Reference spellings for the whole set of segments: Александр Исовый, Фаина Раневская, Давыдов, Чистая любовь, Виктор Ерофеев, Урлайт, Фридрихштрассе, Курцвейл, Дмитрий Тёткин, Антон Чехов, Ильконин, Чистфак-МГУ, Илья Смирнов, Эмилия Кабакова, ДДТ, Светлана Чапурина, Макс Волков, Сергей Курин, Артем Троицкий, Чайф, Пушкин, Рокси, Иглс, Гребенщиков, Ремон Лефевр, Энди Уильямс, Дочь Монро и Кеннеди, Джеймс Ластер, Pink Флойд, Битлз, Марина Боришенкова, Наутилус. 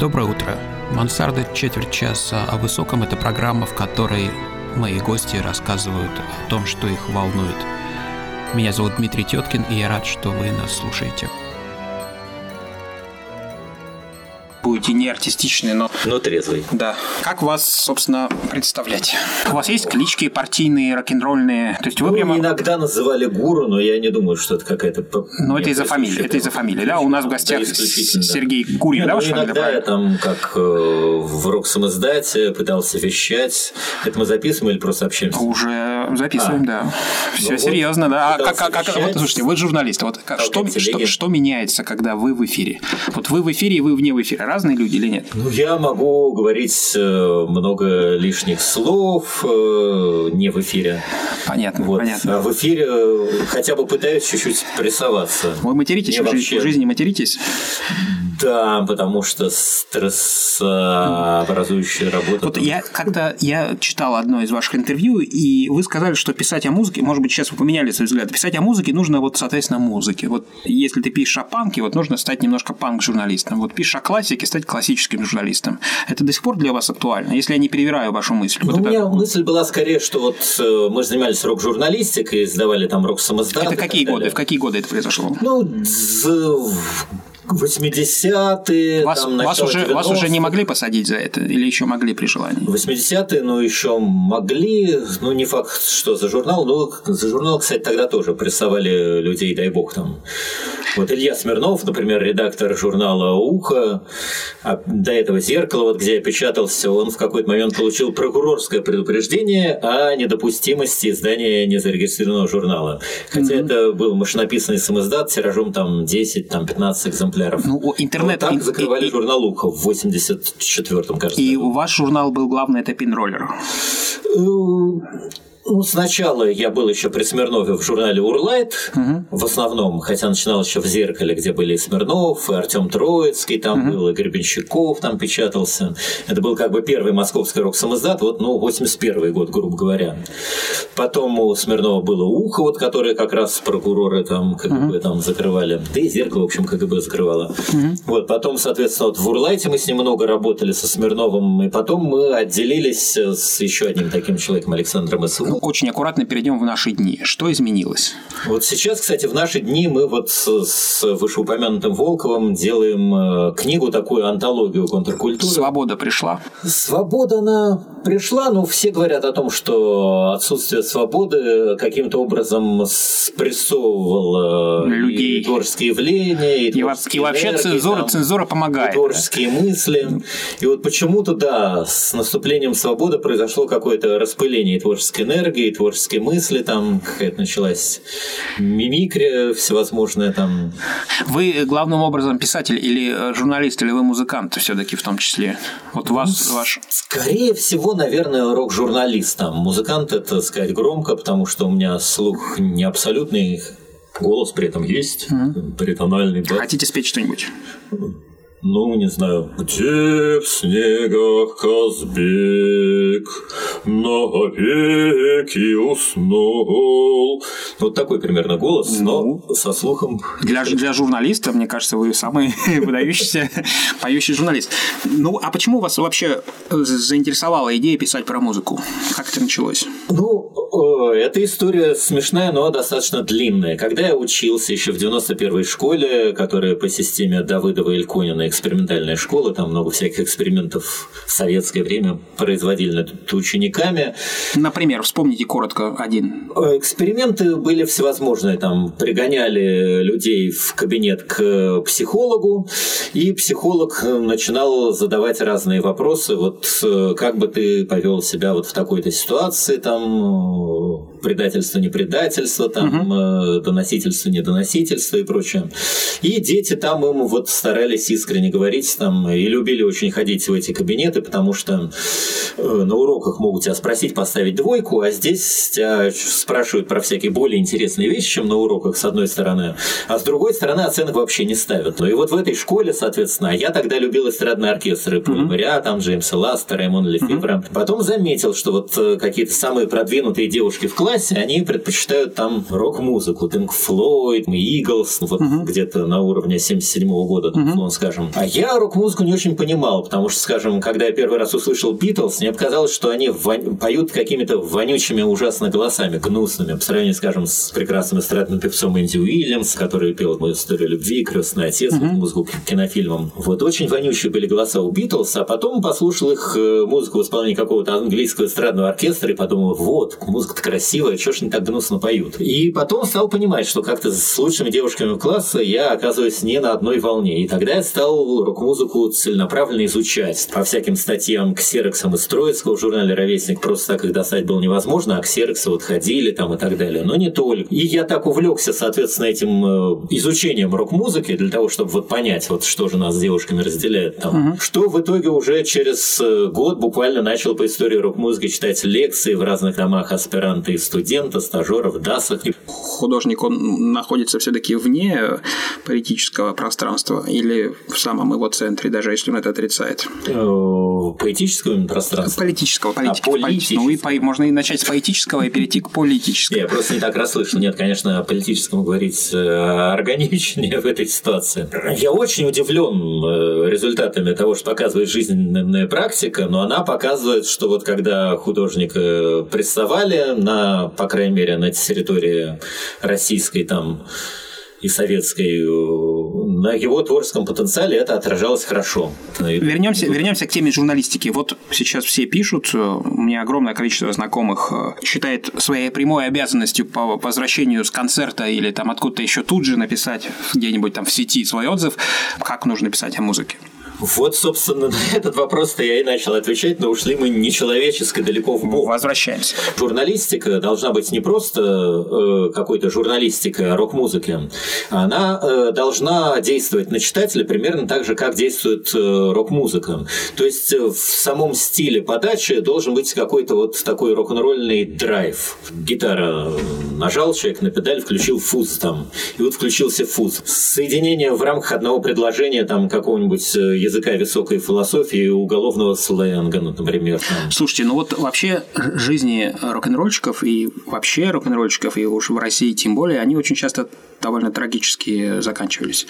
Доброе утро. «Мансарда. Четверть часа о высоком» — это программа, в которой мои гости рассказывают о том, что их волнует. Меня зовут Дмитрий Тёткин, и я рад, что вы нас слушаете. Будете не артистичный, но трезвый. Да. Как вас, собственно, представлять? У вас есть клички партийные, рок-н-ролльные? То есть вы прямо... Иногда называли гуру, но я не думаю, что это какая-то... Но это из-за фамилии. Это из-за фамилии, да? У нас в гостях Сергей Курин, да, ваша фамилия? Иногда я там, как в рок-самоздате, пытался вещать. Это мы записываем или просто общаемся? Уже записываем, да. Все серьезно, да. Слушайте, вы журналист. Что меняется, когда вы в эфире? Вот вы в эфире, и вы вне в эфире. Разные люди или нет? Ну, я могу говорить много лишних слов не в эфире. Понятно, вот. Понятно. А в эфире хотя бы пытаюсь чуть-чуть прессоваться. Вы материтесь? В жизни материтесь? Да, потому что стрессообразующая работа... Вот я читал одно из ваших интервью, и вы сказали, что писать о музыке, может быть, сейчас вы поменяли свой взгляд, писать о музыке нужно, вот, соответственно, музыке. Вот если ты пишешь о панке, вот нужно стать немножко панк-журналистом. Вот пишешь о классике, стать классическим журналистом. Это до сих пор для вас актуально, если я не перевираю вашу мысль? Ну, вот у меня мысль была скорее, что вот мы занимались рок-журналистикой, издавали там рок-самоздаты. Это какие годы? В какие годы это произошло? Ну, 80-е, там, начало 90-х. Вас уже не могли посадить за это? Или еще могли при желании? 80-е, ну, еще могли. Ну, не факт, что за журнал. Ну, за журнал, кстати, тогда тоже прессовали людей, дай бог там. Вот Илья Смирнов, например, редактор журнала «Ухо», а до этого «Зеркало», вот где я печатался, он в какой-то момент получил прокурорское предупреждение о недопустимости издания незарегистрированного журнала. Хотя это был машинописный самоздат тиражом там 10-15 экземпляров. Ну, интернет... Вот так закрывали журнал «Ухо» в 84-м, кажется. И ваш журнал был главный, это «Пинроллер». Ну, сначала я был еще при Смирнове в журнале «Урлайт», в основном, хотя начинал еще в «Зеркале», где были и Смирнов, и Артем Троицкий, там был и Гребенщиков, там печатался. Это был как бы первый московский рок-самоздат, вот, ну, 81-й год, грубо говоря. Потом у Смирнова было «Ухо», вот, которое как раз прокуроры там КГБ там закрывали, да и «Зеркало», в общем, КГБ закрывало. Вот, потом, соответственно, вот в «Урлайте» мы с ним много работали, со Смирновым, и потом мы отделились с еще одним таким человеком, Александром Исовым. Очень аккуратно перейдем в наши дни. Что изменилось? Вот сейчас, кстати, в наши дни мы вот с вышеупомянутым Волковым делаем книгу, такую антологию контркультуры. Свобода пришла? Свобода, она пришла, но все говорят о том, что отсутствие свободы каким-то образом спрессовывало людей, и творческие явления, и творческие вообще энергии, цензура помогает. И творческие мысли. И вот почему-то, да, с наступлением свободы произошло какое-то распыление творческой энергии, творческие мысли, там какая-то началась мимикрия всевозможная там. Вы главным образом писатель или журналист, или вы музыкант все-таки в том числе? Вот вас, ваш... Скорее всего, наверное, рок-журналист. Там. Музыкант, это сказать громко, потому что у меня слух не абсолютный, голос при этом есть, баритональный. Бас. Хотите спеть что-нибудь? Ну, не знаю. Где в снегах Казбек навеки уснул. Вот такой примерно голос, но со слухом. Для журналиста, мне кажется, вы самый выдающийся поющий журналист. Ну, а почему вас вообще заинтересовала идея писать про музыку? Как это началось? Ну, эта история смешная, но достаточно длинная. Когда я учился еще в 91-й школе, которая по системе Давыдова и Ильконина, экспериментальная школа, там много всяких экспериментов в советское время производили над учениками. Например, вспомните коротко один. Эксперименты были всевозможные. Там пригоняли людей в кабинет к психологу, и психолог начинал задавать разные вопросы. Вот как бы ты повел себя вот в такой-то ситуации, там предательство, не предательство, там доносительство, не доносительство и прочее. И дети там им вот старались искренне говорить там, и любили очень ходить в эти кабинеты, потому что на уроках могут тебя спросить, поставить двойку, а здесь тебя спрашивают про всякие более интересные вещи, чем на уроках, с одной стороны, а с другой стороны оценок вообще не ставят. Ну и вот в этой школе, соответственно, я тогда любил эстрадные оркестры Польмарья, там Джеймса Ластера, Ремон Лефевра. Потом заметил, что вот какие-то самые продвинутые девушки в классе формате, они предпочитают там рок-музыку. Pink Флойд, Иглс, вот где-то на уровне 77-го года, ну, скажем. А я рок-музыку не очень понимал, потому что, скажем, когда я первый раз услышал Битлз, мне показалось, что они поют какими-то вонючими ужасно голосами, гнусными, по сравнению, скажем, с прекрасным эстрадным певцом Энди Уильямс, который пел «Мою историю любви», «Крестный отец», музыку к кинофильмам. Вот очень вонючие были голоса у Битлз, а потом послушал их музыку в исполнении какого-то английского эстрадного оркестра и подумал, вот, музыка-то красивая, чего ж они так гнусно поют? И потом стал понимать, что как-то с лучшими девушками класса я оказываюсь не на одной волне. И тогда я стал рок-музыку целенаправленно изучать. По всяким статьям, ксероксам из Троицкого в журнале «Ровесник», просто так их достать было невозможно, а ксероксы вот ходили там и так далее. Но не только. И я так увлекся, соответственно, этим изучением рок-музыки для того, чтобы вот понять, вот что же нас с девушками разделяет там, что в итоге уже через год буквально начал по истории рок-музыки читать лекции в разных домах аспиранта и студента, стажеров, дасах. Художник, он находится все-таки вне поэтического пространства или в самом его центре, даже если он это отрицает? Поэтического пространства? Политического. Ну, и можно и начать с поэтического и перейти к политическому. Я просто не так расслышал. Нет, конечно, о политическом говорить органичнее в этой ситуации. Я очень удивлен результатами того, что показывает жизненная практика, но она показывает, что вот когда художника прессовали, по крайней мере, на территории российской там и советской, на его творческом потенциале это отражалось хорошо. Вернемся к теме журналистики. Вот сейчас все пишут, у меня огромное количество знакомых считает своей прямой обязанностью по возвращению с концерта или там откуда-то еще тут же написать где-нибудь там в сети свой отзыв, как нужно писать о музыке. Вот, собственно, на этот вопрос-то я и начал отвечать, но ушли мы нечеловечески далеко в бок. Возвращаемся. Журналистика должна быть не просто какой-то журналистика рок-музыки. Она должна действовать на читателя примерно так же, как действует рок-музыка. То есть в самом стиле подачи должен быть какой-то вот такой рок-н-ролльный драйв. Гитара нажал, человек на педаль, включил фуз там. И вот включился фуз. Соединение в рамках одного предложения там какого-нибудь языка высокой философии и уголовного сленга, например. Слушайте, ну вот вообще жизни рок-н-ролльщиков и вообще рок-н-ролльщиков, и уж в России тем более, они очень часто довольно трагически заканчивались.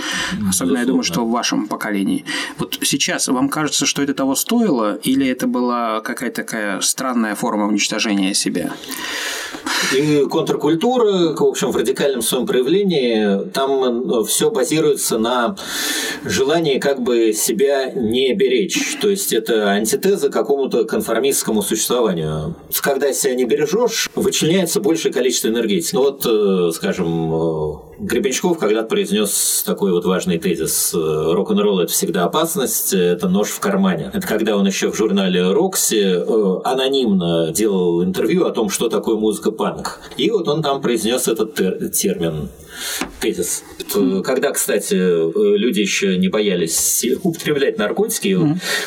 Особенно, я думаю, что в вашем поколении. Вот сейчас вам кажется, что это того стоило, или это была какая-то такая странная форма уничтожения себя? И контркультура, в общем, в радикальном своем проявлении, там все базируется на желании как бы себя не беречь. То есть это антитеза какому-то конформистскому существованию. Когда себя не бережешь, вычленяется большее количество энергетики. Вот, скажем, Гребенщиков когда-то произнес такой вот важный тезис: рок-н-ролл – это всегда опасность, это нож в кармане. Это когда он еще в журнале «Рокси» анонимно делал интервью о том, что такое музыка панк. И вот он там произнес этот термин, тезис. Когда, кстати, люди еще не боялись употреблять наркотики,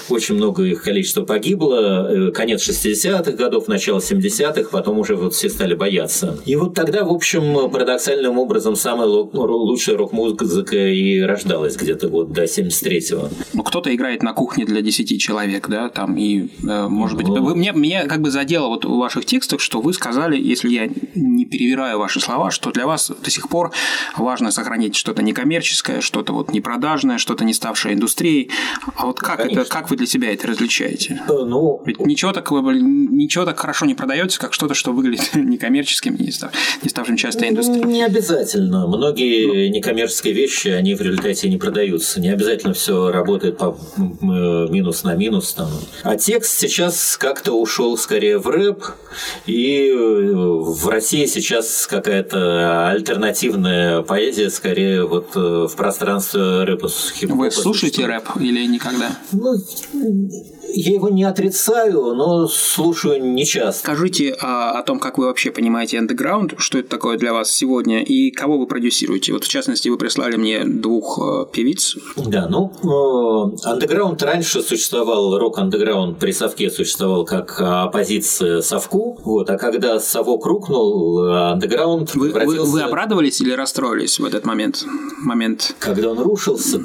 очень много их количество погибло, конец 60-х годов, начало 70-х, потом уже вот все стали бояться. И вот тогда, в общем, парадоксальным образом самая лучшая рок-музыка и рождалась где-то вот до 73-го. Ну, кто-то играет на кухне для 10 человек, да, там, и, может быть, меня как бы задело вот в ваших текстах, что вы сказали, если я не перевираю ваши слова, что для вас до сих пор важно сохранить что-то некоммерческое, что-то вот непродажное, что-то не ставшее индустрией. А вот как это, как вы для себя это различаете? Ну, ведь ничего так хорошо не продается, как что-то, что выглядит некоммерческим, не ставшим частой индустрией. Не обязательно. Многие некоммерческие вещи, они в результате не продаются. Не обязательно все работает по минус на минус. Там. А текст сейчас как-то ушел скорее в рэп, и в России сейчас какая-то альтернативная поэзия скорее вот в пространстве рэпа. Вы слушаете рэп или никогда? Я его не отрицаю, но слушаю нечасто. Скажите о том, как вы вообще понимаете андеграунд, что это такое для вас сегодня, и кого вы продюсируете? Вот, в частности, вы прислали мне 2 певиц. Да, андеграунд раньше существовал, рок-андеграунд при Совке существовал как оппозиция Совку, вот, а когда Совок рухнул, андеграунд превратился... Вы обрадовались или расстроились в этот момент? Когда он рушился,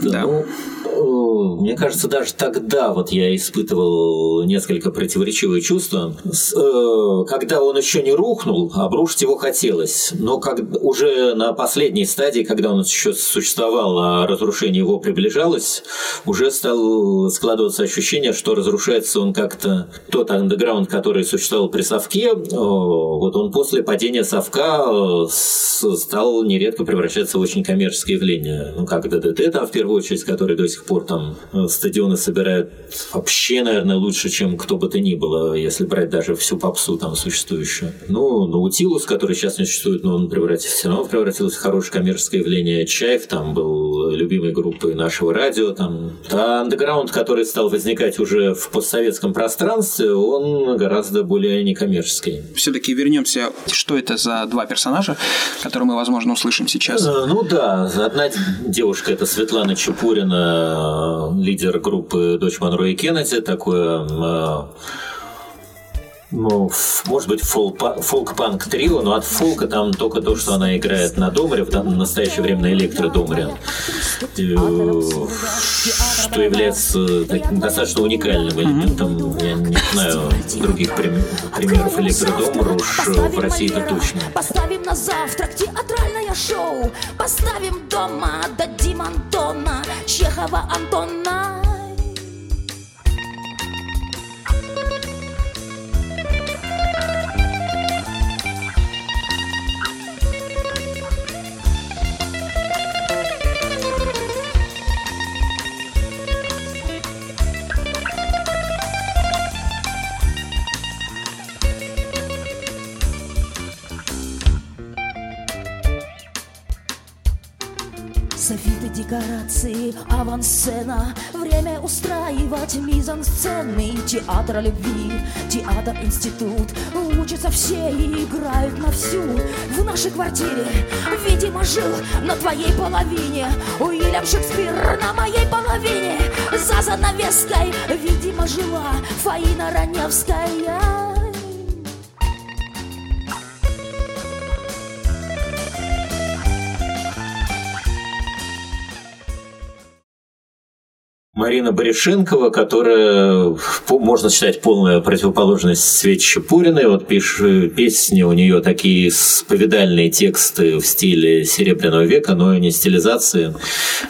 мне кажется, даже тогда вот я испытывал несколько противоречивые чувства. Когда он еще не рухнул, обрушить его хотелось. Но как, уже на последней стадии, когда он еще существовал, а разрушение его приближалось, уже стало складываться ощущение, что разрушается он как-то. Тот андеграунд, который существовал при «Совке», вот он после падения «Совка» стал нередко превращаться в очень коммерческое явление. Ну, как ДДТ там в первую очередь, который до сих пор там стадионы собирают вообще, наверное, лучше, чем кто бы то ни было, если брать даже всю попсу там существующую. Ну, «Наутилус», который сейчас не существует, но он превратился в хорошее коммерческое явление. «Чайф» там был любимой группой нашего радио. Там. А андеграунд, который стал возникать уже в постсоветском пространстве, он гораздо более некоммерческий. Все-таки вернемся, что это за два персонажа, которые мы, возможно, услышим сейчас. Ну да, одна девушка — это Светлана Чапурина, лидер группы «Дочь Монро и Кеннеди», такое... Ну, может быть, фолк-панк трио, но от фолка там только то, что она играет на домре, в настоящее время на электродомре, что является таким достаточно уникальным элементом. Я не знаю других примеров электродомра, уж в России это точно. Поставим на завтрак театральное шоу, поставим дома, отдадим Антона, Чехова Антона. Декорации, авансцена, время устраивать мизансцены, театр любви, театр-институт, учатся все и играют на всю. В нашей квартире, видимо, жил на твоей половине Уильям Шекспир, на моей половине за занавеской, видимо, жила Фаина Раневская. Марина Боришенкова, которая, можно считать, полная противоположность Свете Чапуриной. Вот пишет песни, у нее такие споведальные тексты в стиле Серебряного века, но не стилизации,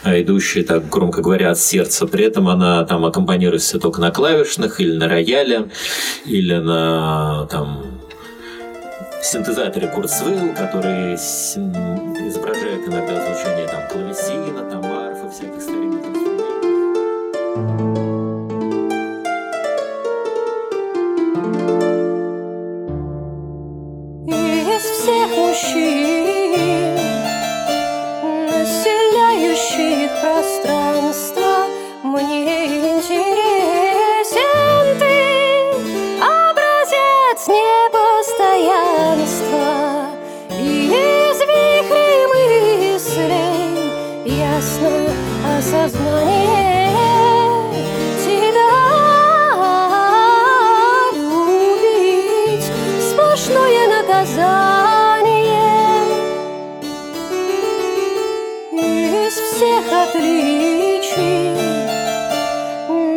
а идущие, так громко говоря, от сердца. При этом она там аккомпанируется только на клавишных, или на рояле, или на синтезаторе Курцвейл, который изображает иногда звучание клавесина, арф и всяких старинных. Из всех мужчин, населяющих пространство, мне интересен ты, образец непостоянства. И из вихрей мыслей ясно осознание. Из всех отличий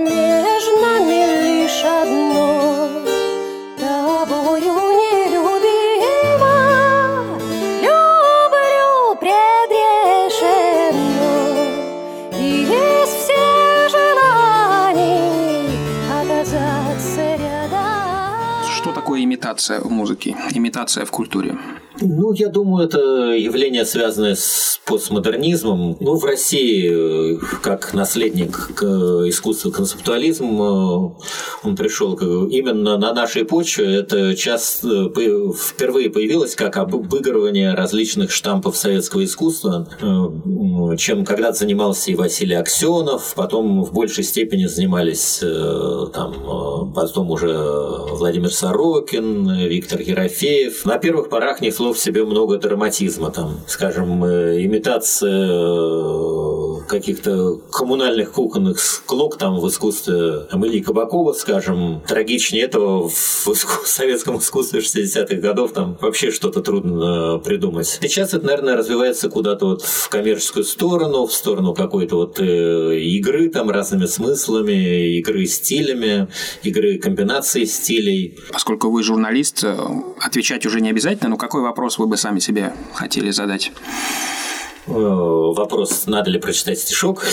между нами лишь одно: тобою нелюбима, люблю предрешено. И из всех желаний оказаться рядом. Что такое имитация в музыке? Имитация в культуре? Ну, я думаю, это явление, связанное с постмодернизмом. Ну, в России, как наследник искусства концептуализма, он пришел именно на нашей почве. Это часто впервые появилось как обыгрывание различных штампов советского искусства, чем когда-то занимался и Василий Аксёнов, потом в большей степени занимались потом уже Владимир Сорокин, Виктор Ерофеев. На первых порах несло в себе много драматизма, скажем, имитация каких-то коммунальных кухонных склок там в искусстве Эмилии Кабакова, скажем. Трагичнее этого в советском искусстве 60-х годов там вообще что-то трудно придумать. Сейчас это, наверное, развивается куда-то вот в коммерческую сторону, в сторону какой-то вот игры там разными смыслами, игры стилями, игры комбинаций стилей. Поскольку вы журналист, отвечать уже не обязательно, но какой вопрос вы бы сами себе хотели задать? Вопрос, надо ли прочитать стишок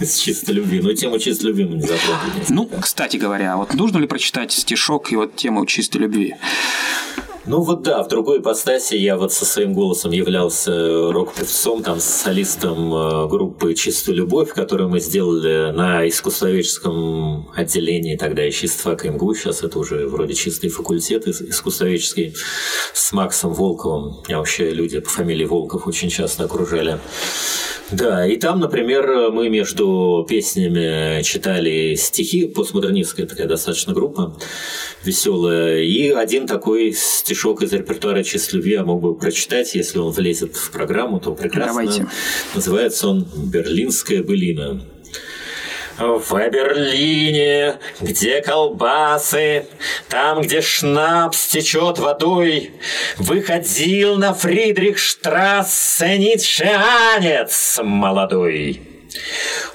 с чистой любви. Но тему чистой любви мы не затронули. Ну, кстати говоря, вот нужно ли прочитать стишок и вот тему чистой любви? Ну вот да, в другой ипостаси я вот со своим голосом являлся рок-певцом, там, солистом группы «Чистая любовь», которую мы сделали на искусствоведческом отделении, тогда и Чистфак-МГУ, сейчас это уже вроде чистый факультет искусствоведческий, с Максом Волковым. Меня вообще люди по фамилии Волков очень часто окружали. Да, и там, например, мы между песнями читали стихи, постмодернистская такая достаточно группа, веселая, и один такой стишок из репертуара «Чистой любви» я мог бы прочитать, если он влезет в программу, то прекрасно. Давайте. Называется он «Берлинская былина». В Берлине, где колбасы, там, где шнапс течет водой, выходил на Фридрихштрассе ницшеанец молодой.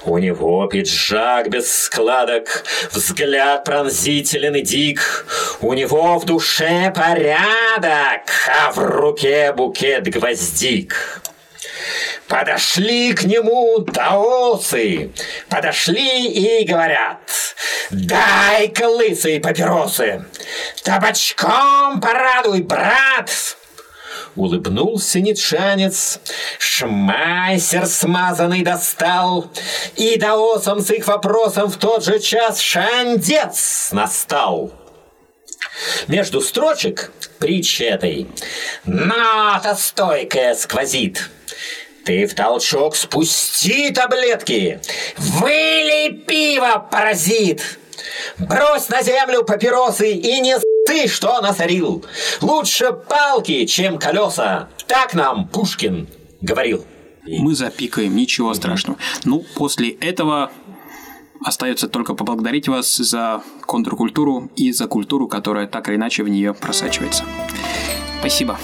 У него пиджак без складок, взгляд пронзителен и дик, у него в душе порядок, а в руке букет гвоздик. Подошли к нему даосы, подошли и говорят: «Дай-ка, лысый, папиросы, табачком порадуй, брат!» Улыбнулся ницшанец, шмайсер смазанный достал, и даосам с их вопросом в тот же час шандец настал. Между строчек притчи этой нота стойкая сквозит. Ты в толчок спусти таблетки, вылей пиво, паразит. Брось на землю папиросы и не ты что насорил. Лучше палки, чем колеса. Так нам Пушкин говорил. Мы запикаем, ничего страшного. Ну, после этого остается только поблагодарить вас за контркультуру и за культуру, которая так или иначе в нее просачивается. Спасибо.